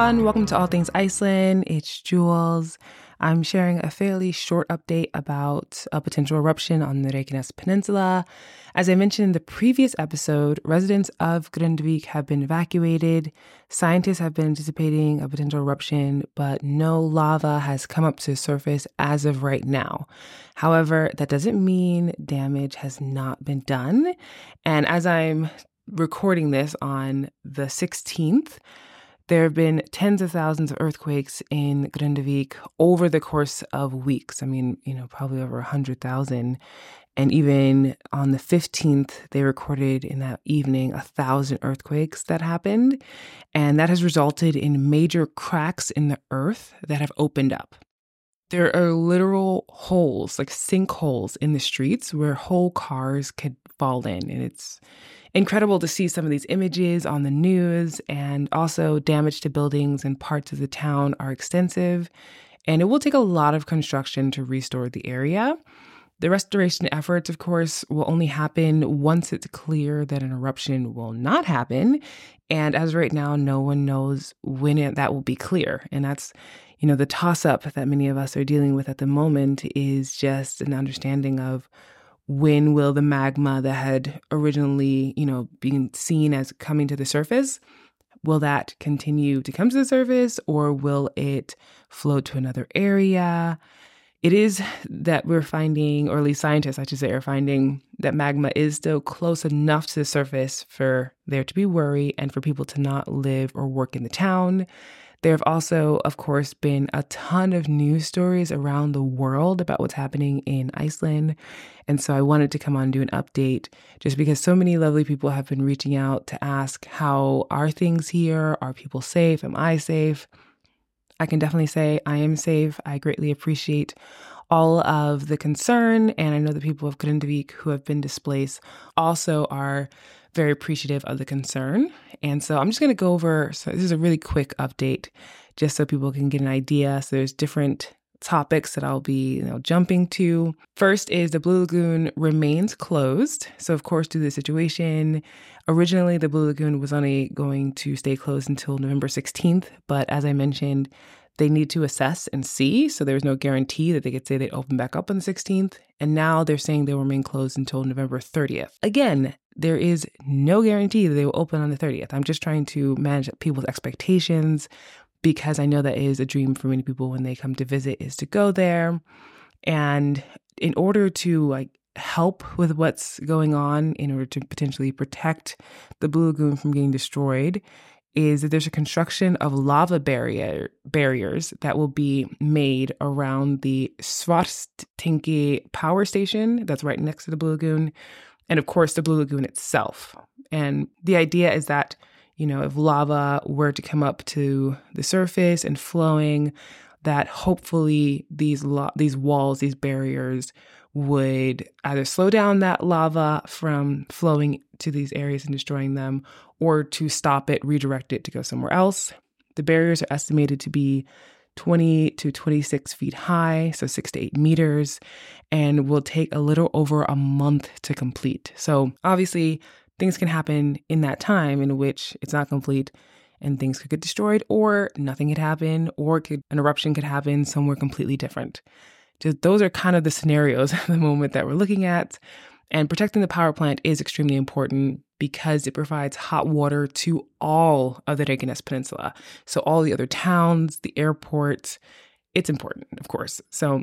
everyone, welcome to All Things Iceland. It's Jules. I'm sharing a fairly short update about a potential eruption on the Reykjanes Peninsula. As I mentioned in the previous episode, residents of Grindavík have been evacuated. Scientists have been anticipating a potential eruption, but no lava has come up to the surface as of right now. However, that doesn't mean damage has not been done. And as I'm recording this on the 16th, there have been tens of thousands of earthquakes in Grindavík over the course of weeks. I mean, probably over 100,000. And even on the 15th, they recorded in that evening 1,000 earthquakes that happened. And that has resulted in major cracks in the earth that have opened up. There are literal holes, like sinkholes in the streets where whole cars could fall in. And it's incredible to see some of these images on the news, and also damage to buildings and parts of the town are extensive, and it will take a lot of construction to restore the area. The restoration efforts, of course, will only happen once it's clear that an eruption will not happen, and as right now, no one knows when that will be clear, and that's the toss-up that many of us are dealing with at the moment is just an understanding of when will the magma that had originally, been seen as coming to the surface, will that continue to come to the surface, or will it flow to another area? It is that we're finding, or at least scientists, are finding that magma is still close enough to the surface for there to be worry and for people to not live or work in the town. There have also, of course, been a ton of news stories around the world about what's happening in Iceland. And so I wanted to come on and do an update just because so many lovely people have been reaching out to ask, how are things here? Are people safe? Am I safe? I can definitely say I am safe. I greatly appreciate all of the concern. And I know the people of Grindavík who have been displaced also are very appreciative of the concern. And so I'm just going to go over, so this is a really quick update, just so people can get an idea. So there's different topics that I'll be jumping to. First is the Blue Lagoon remains closed. So of course, due to the situation, originally the Blue Lagoon was only going to stay closed until November 16th. But as I mentioned, they need to assess and see. So there's no guarantee that they could say they'd open back up on the 16th. And now they're saying they'll remain closed until November 30th. Again, there is no guarantee that they will open on the 30th. I'm just trying to manage people's expectations because I know that is a dream for many people when they come to visit, is to go there. And in order to help with what's going on, in order to potentially protect the Blue Lagoon from getting destroyed, is that there's a construction of lava barriers that will be made around the Svartsengi power station that's right next to the Blue Lagoon, and of course the Blue Lagoon itself. And the idea is that, if lava were to come up to the surface and flowing, that hopefully these walls, these barriers, would either slow down that lava from flowing to these areas and destroying them, or to stop it, redirect it to go somewhere else. The barriers are estimated to be 20 to 26 feet high, so 6 to 8 meters, and will take a little over a month to complete. So obviously, things can happen in that time in which it's not complete, and things could get destroyed, or nothing could happen, or an eruption could happen somewhere completely different. Just those are kind of the scenarios at the moment that we're looking at. And protecting the power plant is extremely important because it provides hot water to all of the Reykjanes Peninsula. So all the other towns, the airports, it's important, of course. So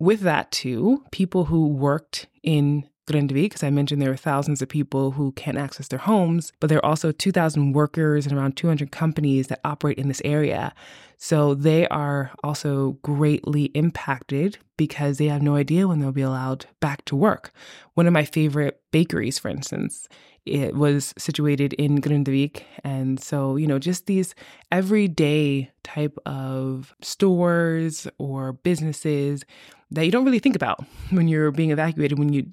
with that too, people who worked in Grindavík, because I mentioned there are thousands of people who can't access their homes, but there are also 2,000 workers and around 200 companies that operate in this area. So they are also greatly impacted because they have no idea when they'll be allowed back to work. One of my favorite bakeries, for instance, it was situated in Grindavík. And so, just these everyday type of stores or businesses that you don't really think about when you're being evacuated, when you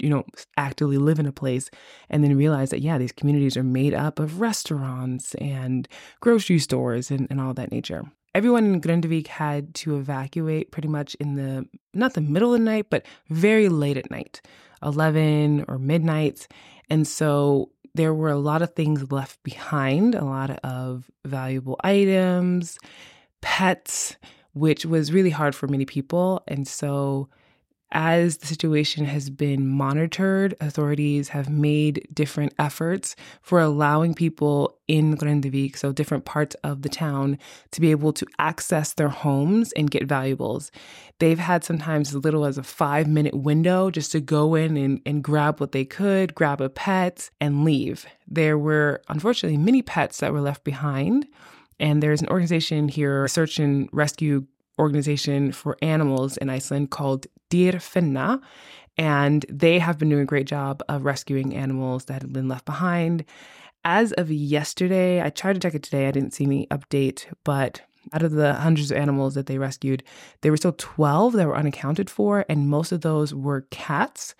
actively live in a place, and then realize that, these communities are made up of restaurants and grocery stores and all that nature. Everyone in Grindavík had to evacuate pretty much in the, not the middle of the night, but very late at night, 11 or midnight. And so there were a lot of things left behind, a lot of valuable items, pets, which was really hard for many people. And so as the situation has been monitored, authorities have made different efforts for allowing people in Grindavík, so different parts of the town, to be able to access their homes and get valuables. They've had sometimes as little as a 5-minute window just to go in and grab what they could, grab a pet, and leave. There were, unfortunately, many pets that were left behind. And there's an organization here, a search and rescue organization for animals in Iceland called Dyrfinna, and they have been doing a great job of rescuing animals that have been left behind. As of yesterday, I tried to check it today, I didn't see any update, but out of the hundreds of animals that they rescued, there were still 12 that were unaccounted for, and most of those were cats.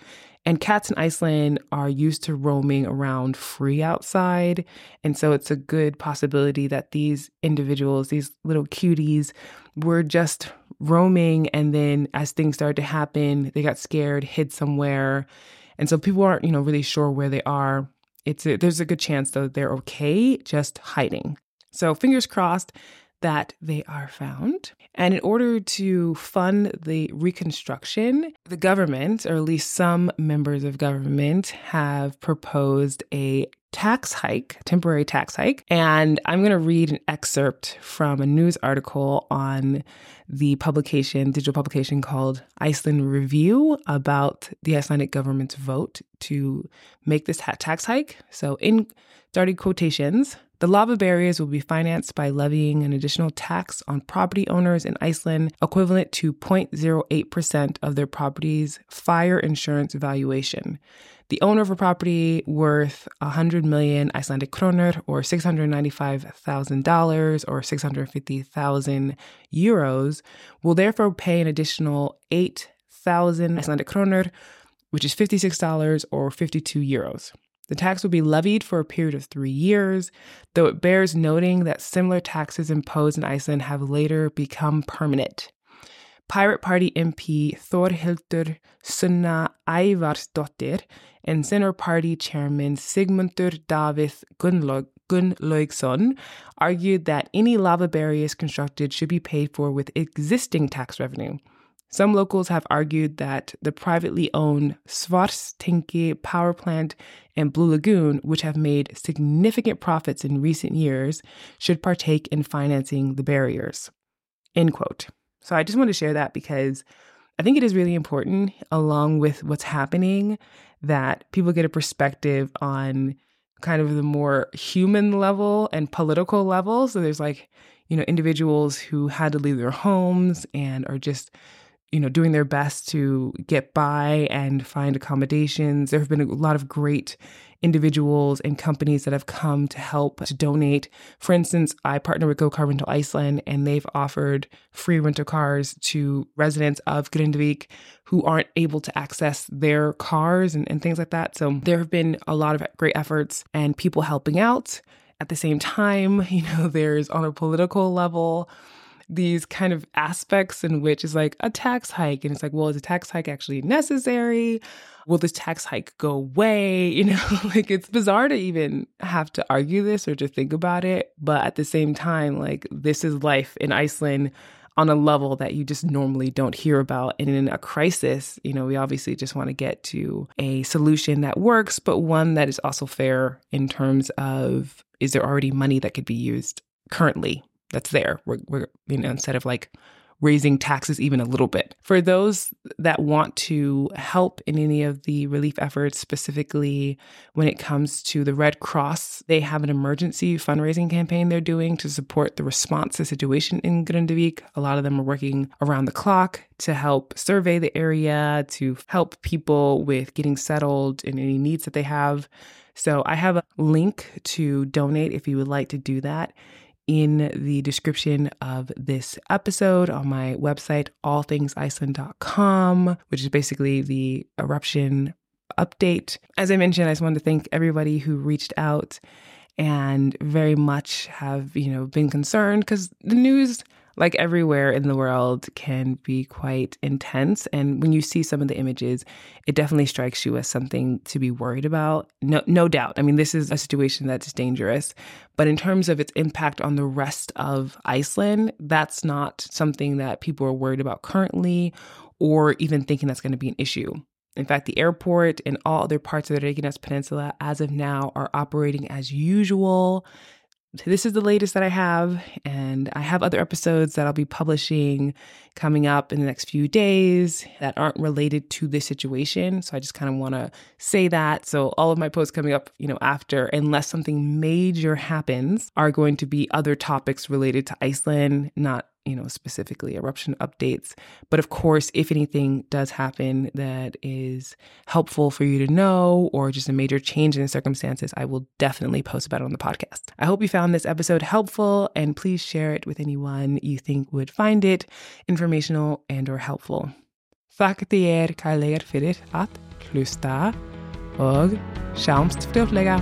And cats in Iceland are used to roaming around free outside, and so it's a good possibility that these individuals, these little cuties, were just roaming, and then as things started to happen, they got scared, hid somewhere, and so people aren't, really sure where they are. There's a good chance, though, they're okay, just hiding. So fingers crossed that they are found. And in order to fund the reconstruction, the government, or at least some members of government, have proposed a tax hike, temporary tax hike. And I'm going to read an excerpt from a news article on the digital publication called Iceland Review about the Icelandic government's vote to make this tax hike. So in started quotations, "The lava barriers will be financed by levying an additional tax on property owners in Iceland equivalent to 0.08% of their property's fire insurance valuation. The owner of a property worth 100 million Icelandic kronur, or $695,000, or 650,000 euros, will therefore pay an additional 8,000 Icelandic kronur, which is $56 or 52 euros. The tax will be levied for a period of 3 years, though it bears noting that similar taxes imposed in Iceland have later become permanent. Pirate Party MP Thorhildur Sunna Eyvardsdottir and Centre Party Chairman Sigmundur Davíð Gunnlaugsson argued that any lava barriers constructed should be paid for with existing tax revenue. Some locals have argued that the privately owned Svartsengi power plant and Blue Lagoon, which have made significant profits in recent years, should partake in financing the barriers." End quote. So I just want to share that because I think it is really important, along with what's happening, that people get a perspective on kind of the more human level and political level. So there's individuals who had to leave their homes and are just doing their best to get by and find accommodations. There have been a lot of great individuals and companies that have come to help, to donate. For instance, I partner with Go Car Rental Iceland, and they've offered free rental cars to residents of Grindavík who aren't able to access their cars and things like that. So there have been a lot of great efforts and people helping out. At the same time, there's, on a political level, these kind of aspects in which is a tax hike. And it's well, is a tax hike actually necessary? Will this tax hike go away? It's bizarre to even have to argue this or to think about it. But at the same time, this is life in Iceland on a level that you just normally don't hear about. And in a crisis, we obviously just want to get to a solution that works, but one that is also fair in terms of, is there already money that could be used currently? That's there. We're instead of raising taxes even a little bit. For those that want to help in any of the relief efforts, specifically when it comes to the Red Cross, they have an emergency fundraising campaign they're doing to support the response to the situation in Grindavík. A lot of them are working around the clock to help survey the area, to help people with getting settled and any needs that they have. So I have a link to donate if you would like to do that in the description of this episode on my website, allthingsiceland.com, which is basically the eruption update. As I mentioned, I just wanted to thank everybody who reached out and very much have, been concerned, because the news like everywhere in the world, can be quite intense. And when you see some of the images, it definitely strikes you as something to be worried about. No doubt. I mean, this is a situation that's dangerous. But in terms of its impact on the rest of Iceland, that's not something that people are worried about currently or even thinking that's going to be an issue. In fact, the airport and all other parts of the Reykjanes Peninsula as of now are operating as usual. This is the latest that I have, and I have other episodes that I'll be publishing coming up in the next few days that aren't related to this situation. So I just kind of want to say that. So all of my posts coming up, after, unless something major happens, are going to be other topics related to Iceland, not specifically eruption updates. But of course, if anything does happen that is helpful for you to know, or just a major change in circumstances, I will definitely post about it on the podcast. I hope you found this episode helpful, and please share it with anyone you think would find it informational and or helpful. Þakka þér kærlega fyrir að hlusta og sjáumst fljótlega.